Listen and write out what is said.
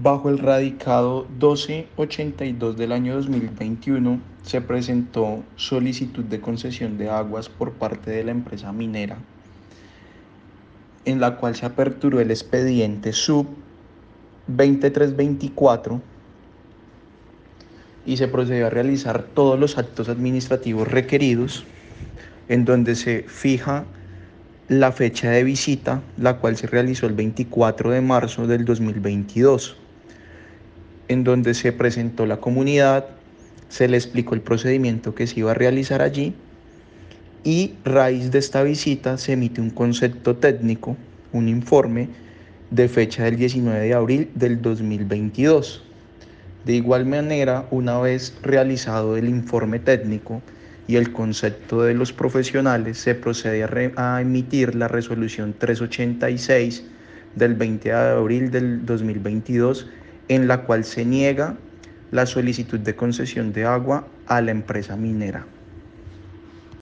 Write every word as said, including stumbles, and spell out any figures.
Bajo el radicado doce ochenta y dos del año dos mil veintiuno se presentó solicitud de concesión de aguas por parte de la empresa minera, en la cual se aperturó el expediente sub veintitrés veinticuatro y se procedió a realizar todos los actos administrativos requeridos, en donde se fija la fecha de visita, la cual se realizó el veinticuatro de marzo del dos mil veintidós, en donde se presentó la comunidad, se le explicó el procedimiento que se iba a realizar allí y raíz de esta visita se emite un concepto técnico, un informe de fecha del diecinueve de abril del dos mil veintidós. De igual manera, una vez realizado el informe técnico y el concepto de los profesionales, se procede a, re, a emitir la resolución trescientos ochenta y seis del veinte de abril del dos mil veintidós, en la cual se niega la solicitud de concesión de agua a la empresa minera.